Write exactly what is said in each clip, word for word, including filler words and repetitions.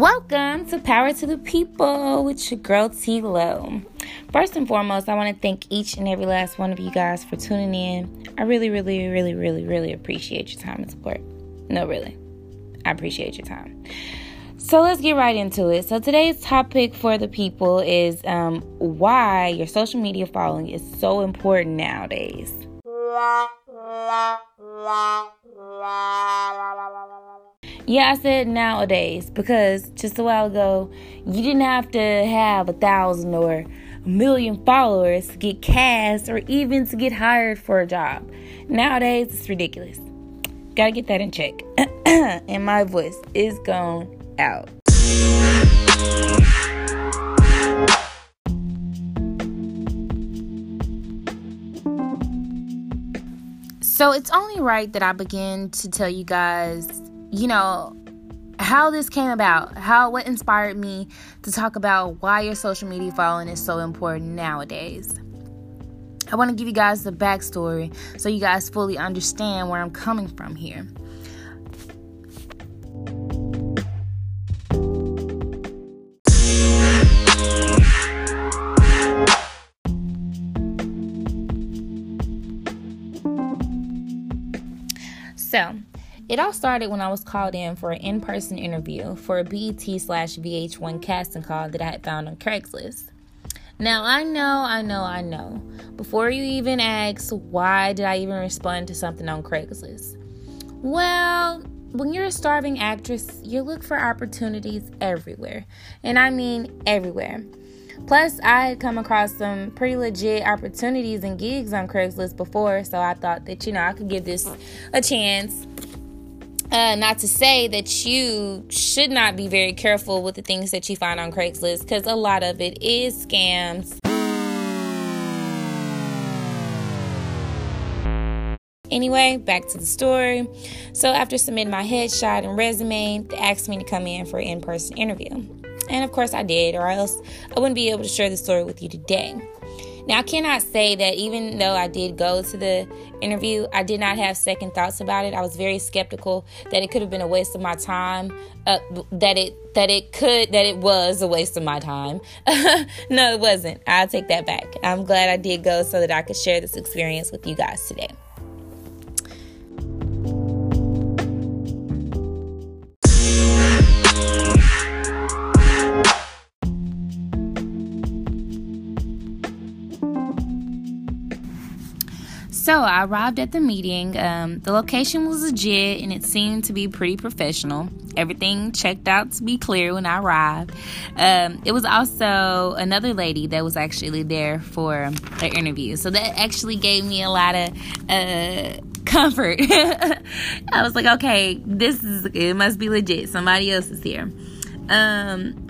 Welcome to Power to the People with your girl T Lo. First and foremost, I want to thank each and every last one of you guys for tuning in. I really, really, really, really, really appreciate your time and support. No, really. I appreciate your time. So let's get right into it. So today's topic for the people is um, why your social media following is so important nowadays. Yeah, I said nowadays because just a while ago, you didn't have to have a thousand or a million followers to get cast or even to get hired for a job. Nowadays, it's ridiculous. Gotta get that in check. And my voice is gone out. So it's only right that I begin to tell you guys, you know, how this came about, how what inspired me to talk about why your social media following is so important nowadays. I want to give you guys the backstory so you guys fully understand where I'm coming from here. So, it all started when I was called in for an in-person interview for a B E T slash V H one casting call that I had found on Craigslist. Now, I know, I know, I know. Before you even ask, why did I even respond to something on Craigslist? Well, when you're a starving actress, you look for opportunities everywhere. And I mean everywhere. Plus, I had come across some pretty legit opportunities and gigs on Craigslist before, so I thought that, you know, I could give this a chance. Uh, not to say that you should not be very careful with the things that you find on Craigslist, because a lot of it is scams. Anyway, back to the story. So after submitting my headshot and resume, they asked me to come in for an in-person interview. And of course I did, or else I wouldn't be able to share the story with you today. Now, I cannot say that even though I did go to the interview, I did not have second thoughts about it. I was very skeptical that it could have been a waste of my time, uh, that it that it could, that it was a waste of my time. No, it wasn't. I'll take that back. I'm glad I did go so that I could share this experience with you guys today. So I arrived at the meeting. Um, the location was legit and it seemed to be pretty professional. Everything checked out to be clear when I arrived. Um, it was also another lady that was actually there for the interview. So that actually gave me a lot of uh, comfort. I was like, okay, this is, it must be legit. Somebody else is here. Um,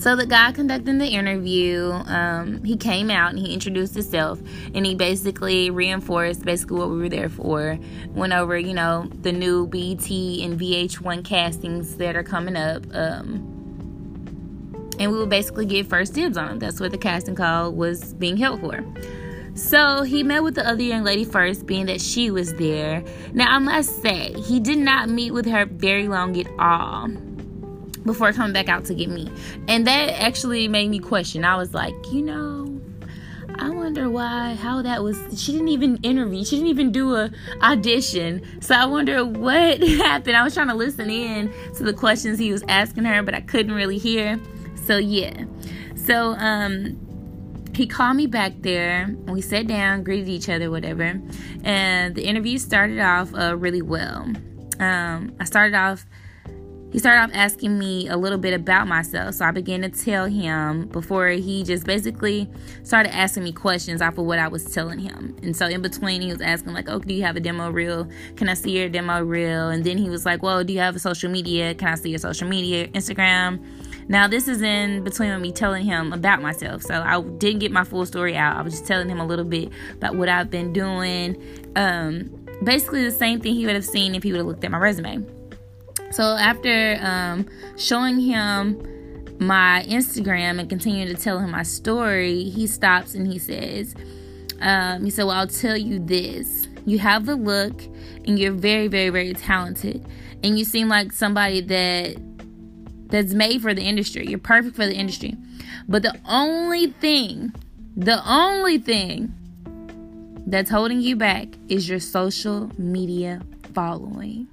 So the guy conducting the interview, um, he came out and he introduced himself, and he basically reinforced basically what we were there for. Went over, you know, the new B E T and V H one castings that are coming up, um, and we would basically get first dibs on them. That's what the casting call was being held for. So he met with the other young lady first, being that she was there. Now I must say, he did not meet with her very long at all before coming back out to get me. And that actually made me question. I was like, you know, I wonder why, how that was. She didn't even interview. She didn't even do a audition. So I wonder what happened. I was trying to listen in to the questions he was asking her, but I couldn't really hear. So yeah. So um, he called me back there. We sat down, greeted each other, whatever. And the interview started off uh, really well. Um, I started off He started off asking me a little bit about myself, so I began to tell him before he just basically started asking me questions off of what I was telling him. And so in between, he was asking like, oh, do you have a demo reel? Can I see your demo reel? And then he was like, well, do you have a social media? Can I see your social media, Instagram? Now, this is in between me telling him about myself, so I didn't get my full story out. I was just telling him a little bit about what I've been doing. Um, basically the same thing he would have seen if he would have looked at my resume. So after um, showing him my Instagram and continuing to tell him my story, he stops and he says, um, he said, well, I'll tell you this. You have the look and you're very, very, very talented. And you seem like somebody that that's made for the industry. You're perfect for the industry. But the only thing, the only thing that's holding you back is your social media following.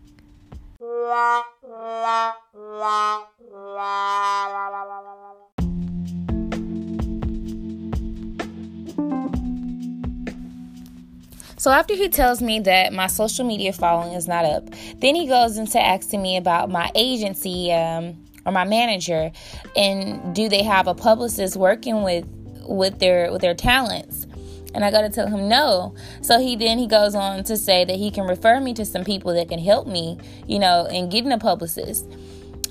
So after he tells me that my social media following is not up, then he goes into asking me about my agency um, or my manager, and do they have a publicist working with with their with their talents? And I go to tell him no. So he then he goes on to say that he can refer me to some people that can help me, you know, in getting a publicist.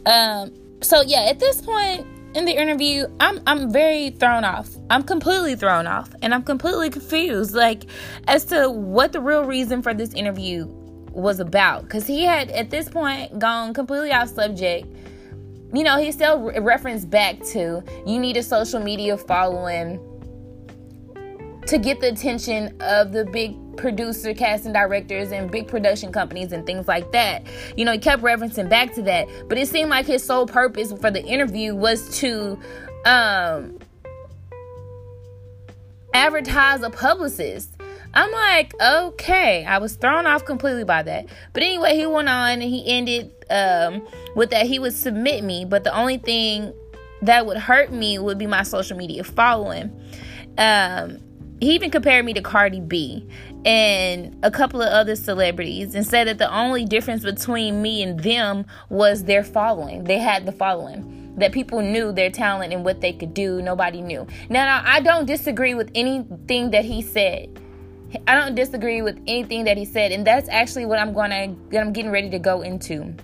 Um, so yeah, at this point in the interview, I'm I'm very thrown off. I'm completely thrown off, and I'm completely confused, like, as to what the real reason for this interview was about. Because he had, at this point, gone completely off subject. You know, he still re- referenced back to, you need a social media following to get the attention of the big producer, casting directors, and big production companies and things like that. You know, he kept referencing back to that, but it seemed like his sole purpose for the interview was to um, advertise a publicist. I'm like, okay, I was thrown off completely by that. But anyway, he went on and he ended um, with that he would submit me, but the only thing that would hurt me would be my social media following. Um, he even compared me to Cardi B and a couple of other celebrities, and said that the only difference between me and them was their following. They had the following, that people knew their talent and what they could do. Nobody knew. Now, I don't disagree with anything that he said. I don't disagree with anything that he said, and that's actually what I'm gonna, that I'm getting ready to go into.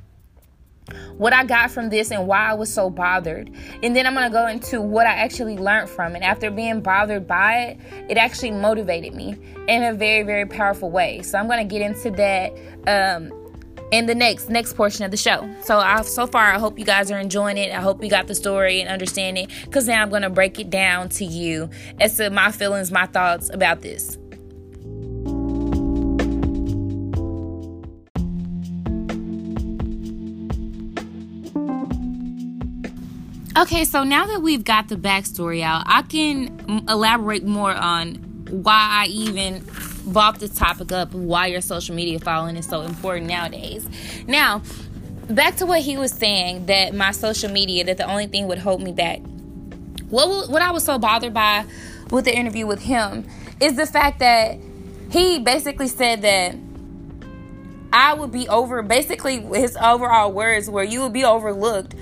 What I got from this and why I was so bothered. And then I'm going to go into what I actually learned from it. After being bothered by it, it actually motivated me in a very, very powerful way. So I'm going to get into that um, in the next next portion of the show. So I've, so far, I hope you guys are enjoying it. I hope you got the story and understand it, because now I'm going to break it down to you as to my feelings, my thoughts about this. Okay, so now that we've got the backstory out, I can elaborate more on why I even brought this topic up, why your social media following is so important nowadays. Now, back to what he was saying, that my social media, that the only thing would hold me back. What, what I was so bothered by with the interview with him is the fact that he basically said that I would be over, basically his overall words were, you would be overlooked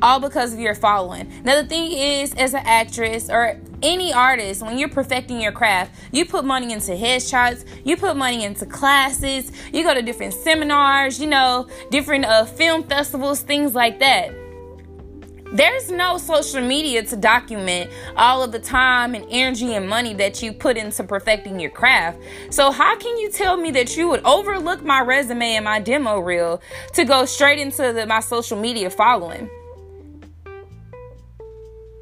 all because of your following. Now, the thing is, as an actress or any artist, when you're perfecting your craft, you put money into headshots, you put money into classes, you go to different seminars, you know, different uh, film festivals, things like that. There's no social media to document all of the time and energy and money that you put into perfecting your craft. So how can you tell me that you would overlook my resume and my demo reel to go straight into the, my social media following?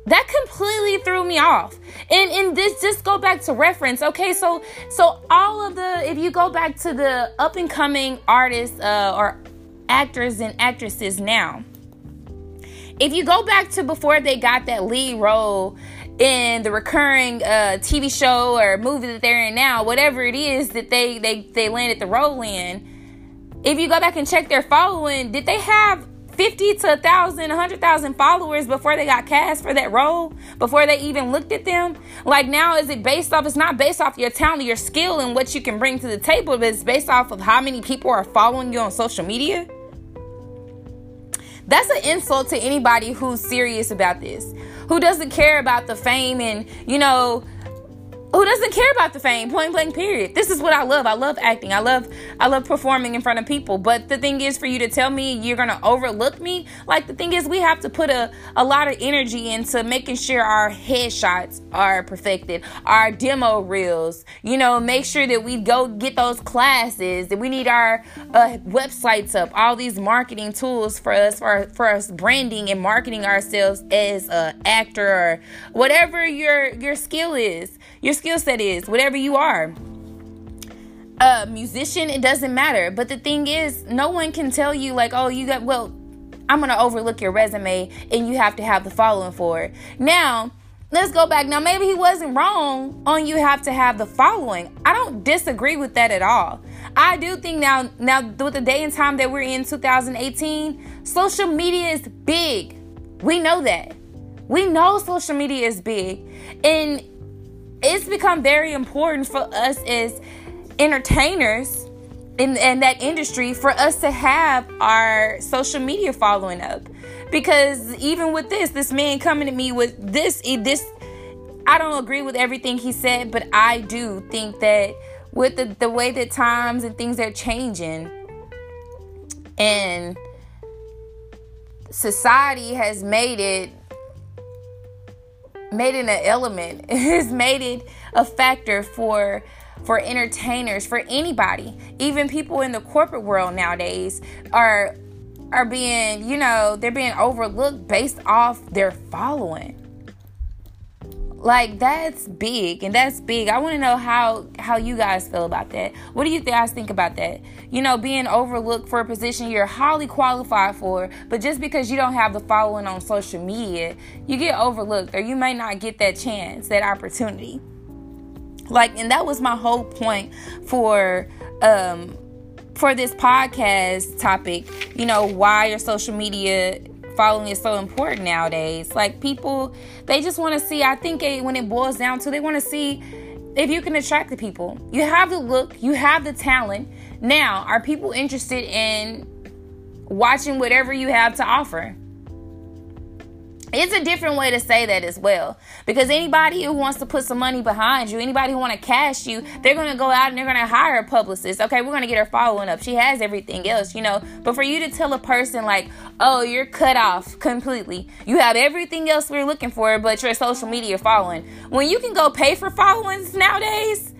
That completely threw me off. And and this just go back to reference. Okay, so so all of the, if you go back to the up and coming artists uh, or actors and actresses now, if you go back to before they got that lead role in the recurring uh, T V show or movie that they're in now, whatever it is that they, they, they landed the role in, if you go back and check their following, did they have fifty to one thousand, one hundred thousand followers before they got cast for that role, before they even looked at them? Like, now, is it based off? It's not based off your talent, your skill, and what you can bring to the table, but it's based off of how many people are following you on social media? That's an insult to anybody who's serious about this, who doesn't care about the fame and, you know, who doesn't care about the fame, point blank, period. This is what I love. I love acting. I love I love performing in front of people. But the thing is, for you to tell me you're going to overlook me, like, the thing is, we have to put a, a lot of energy into making sure our headshots are perfected, our demo reels, you know, make sure that we go get those classes, that we need our uh, websites up, all these marketing tools for us, for, for us branding and marketing ourselves as an actor or whatever your, your skill is. Your skill set is whatever you are, a musician, it doesn't matter. But the thing is, no one can tell you, like, oh, you got, well, I'm going to overlook your resume, and you have to have the following for it. Now, let's go back. Now, maybe he wasn't wrong on you have to have the following. I don't disagree with that at all. I do think now, now with the day and time that we're in, two thousand eighteen, social media is big. We know that. We know social media is big. And it's become very important for us as entertainers in, in that industry for us to have our social media following up. Because even with this, this man coming to me with this, this, I don't agree with everything he said, but I do think that with the, the way that times and things are changing and society has made it, made it an element, it's made it a factor for for entertainers, for anybody. Even people in the corporate world nowadays are are being, you know, they're being overlooked based off their following. Like, that's big, and that's big. I want to know how, how you guys feel about that. What do you guys think about that? You know, being overlooked for a position you're highly qualified for, but just because you don't have the following on social media, you get overlooked, or you may not get that chance, that opportunity. Like, and that was my whole point for um, for this podcast topic, you know, why your social media following is so important nowadays. Like, people, they just want to see, I think it, when it boils down to, they want to see if you can attract the people. You have the look, you have the talent. Now, are people interested in watching whatever you have to offer? It's a different way to say that as well, because anybody who wants to put some money behind you, anybody who want to cash you, they're going to go out and they're going to hire a publicist. Okay, we're going to get her following up. She has everything else, you know, but for you to tell a person like, oh, you're cut off completely. You have everything else we're looking for, but your social media following. When you can go pay for followings nowadays,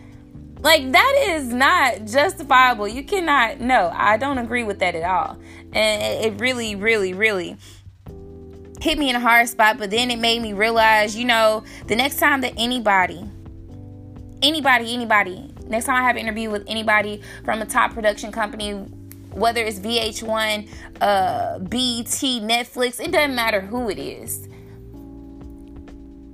like, that is not justifiable. You cannot. No, I don't agree with that at all. And it really, really, really hit me in a hard spot, but then it made me realize, you know, the next time that anybody, anybody, anybody, next time I have an interview with anybody from a top production company, whether it's V H one, uh, B E T, Netflix, it doesn't matter who it is,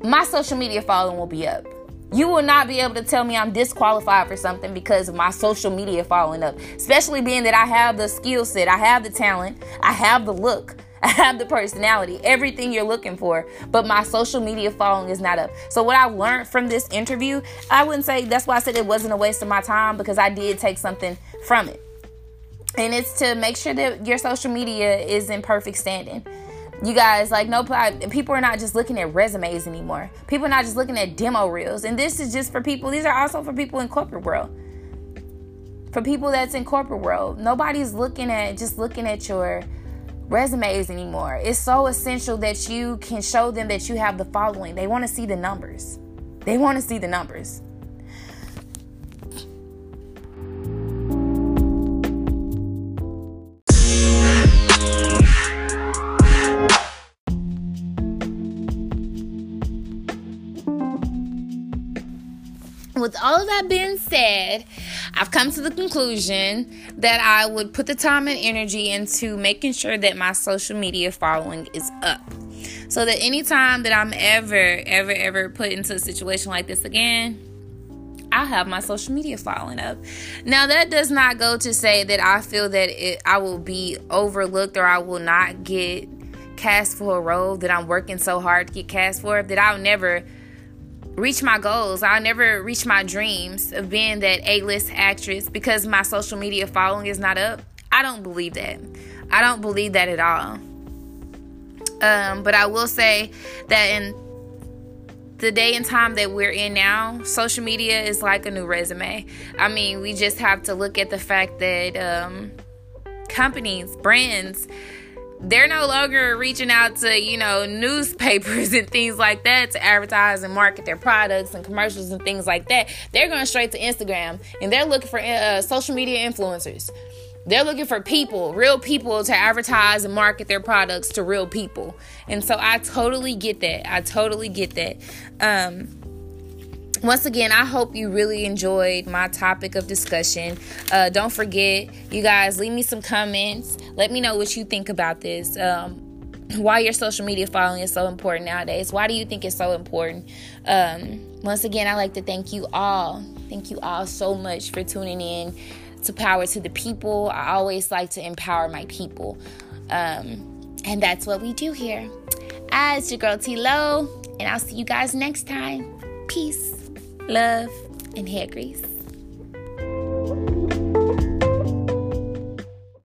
my social media following will be up. You will not be able to tell me I'm disqualified for something because of my social media following up, especially being that I have the skill set, I have the talent, I have the look, I have the personality, everything you're looking for, but my social media following is not up. So what I learned from this interview, I wouldn't say, that's why I said it wasn't a waste of my time, because I did take something from it. And it's to make sure that your social media is in perfect standing. You guys, like, no, people are not just looking at resumes anymore. People are not just looking at demo reels. And this is just for people, these are also for people in corporate world. For people that's in corporate world, nobody's looking at, just looking at your resumes anymore. It's so essential that you can show them that you have the following. They want to see the numbers. They want to see the numbers. With all of that being said, I've come to the conclusion that I would put the time and energy into making sure that my social media following is up, so that anytime that I'm ever, ever, ever put into a situation like this again, I have my social media following up. Now, that does not go to say that I feel that it, I will be overlooked, or I will not get cast for a role that I'm working so hard to get cast for, that I'll never reach my goals. I'll never reach my dreams of being that A-list actress because my social media following is not up. I don't believe that. I don't believe that at all. Um, but I will say that in the day and time that we're in now, social media is like a new resume. I mean, we just have to look at the fact that um, companies, brands, they're no longer reaching out to, you know, newspapers and things like that to advertise and market their products and commercials and things like that. They're going straight to Instagram, and they're looking for uh, social media influencers. They're looking for people, real people, to advertise and market their products to real people. And so I totally get that. I totally get that. Um, Once again, I hope you really enjoyed my topic of discussion. Uh, don't forget, you guys, leave me some comments. Let me know what you think about this. Um, why your social media following is so important nowadays. Why do you think it's so important? Um, once again, I'd like to thank you all. Thank you all so much for tuning in to Power to the People. I always like to empower my people. Um, and that's what we do here. I, it's your girl T Lo, and I'll see you guys next time. Peace, love, and hair grease.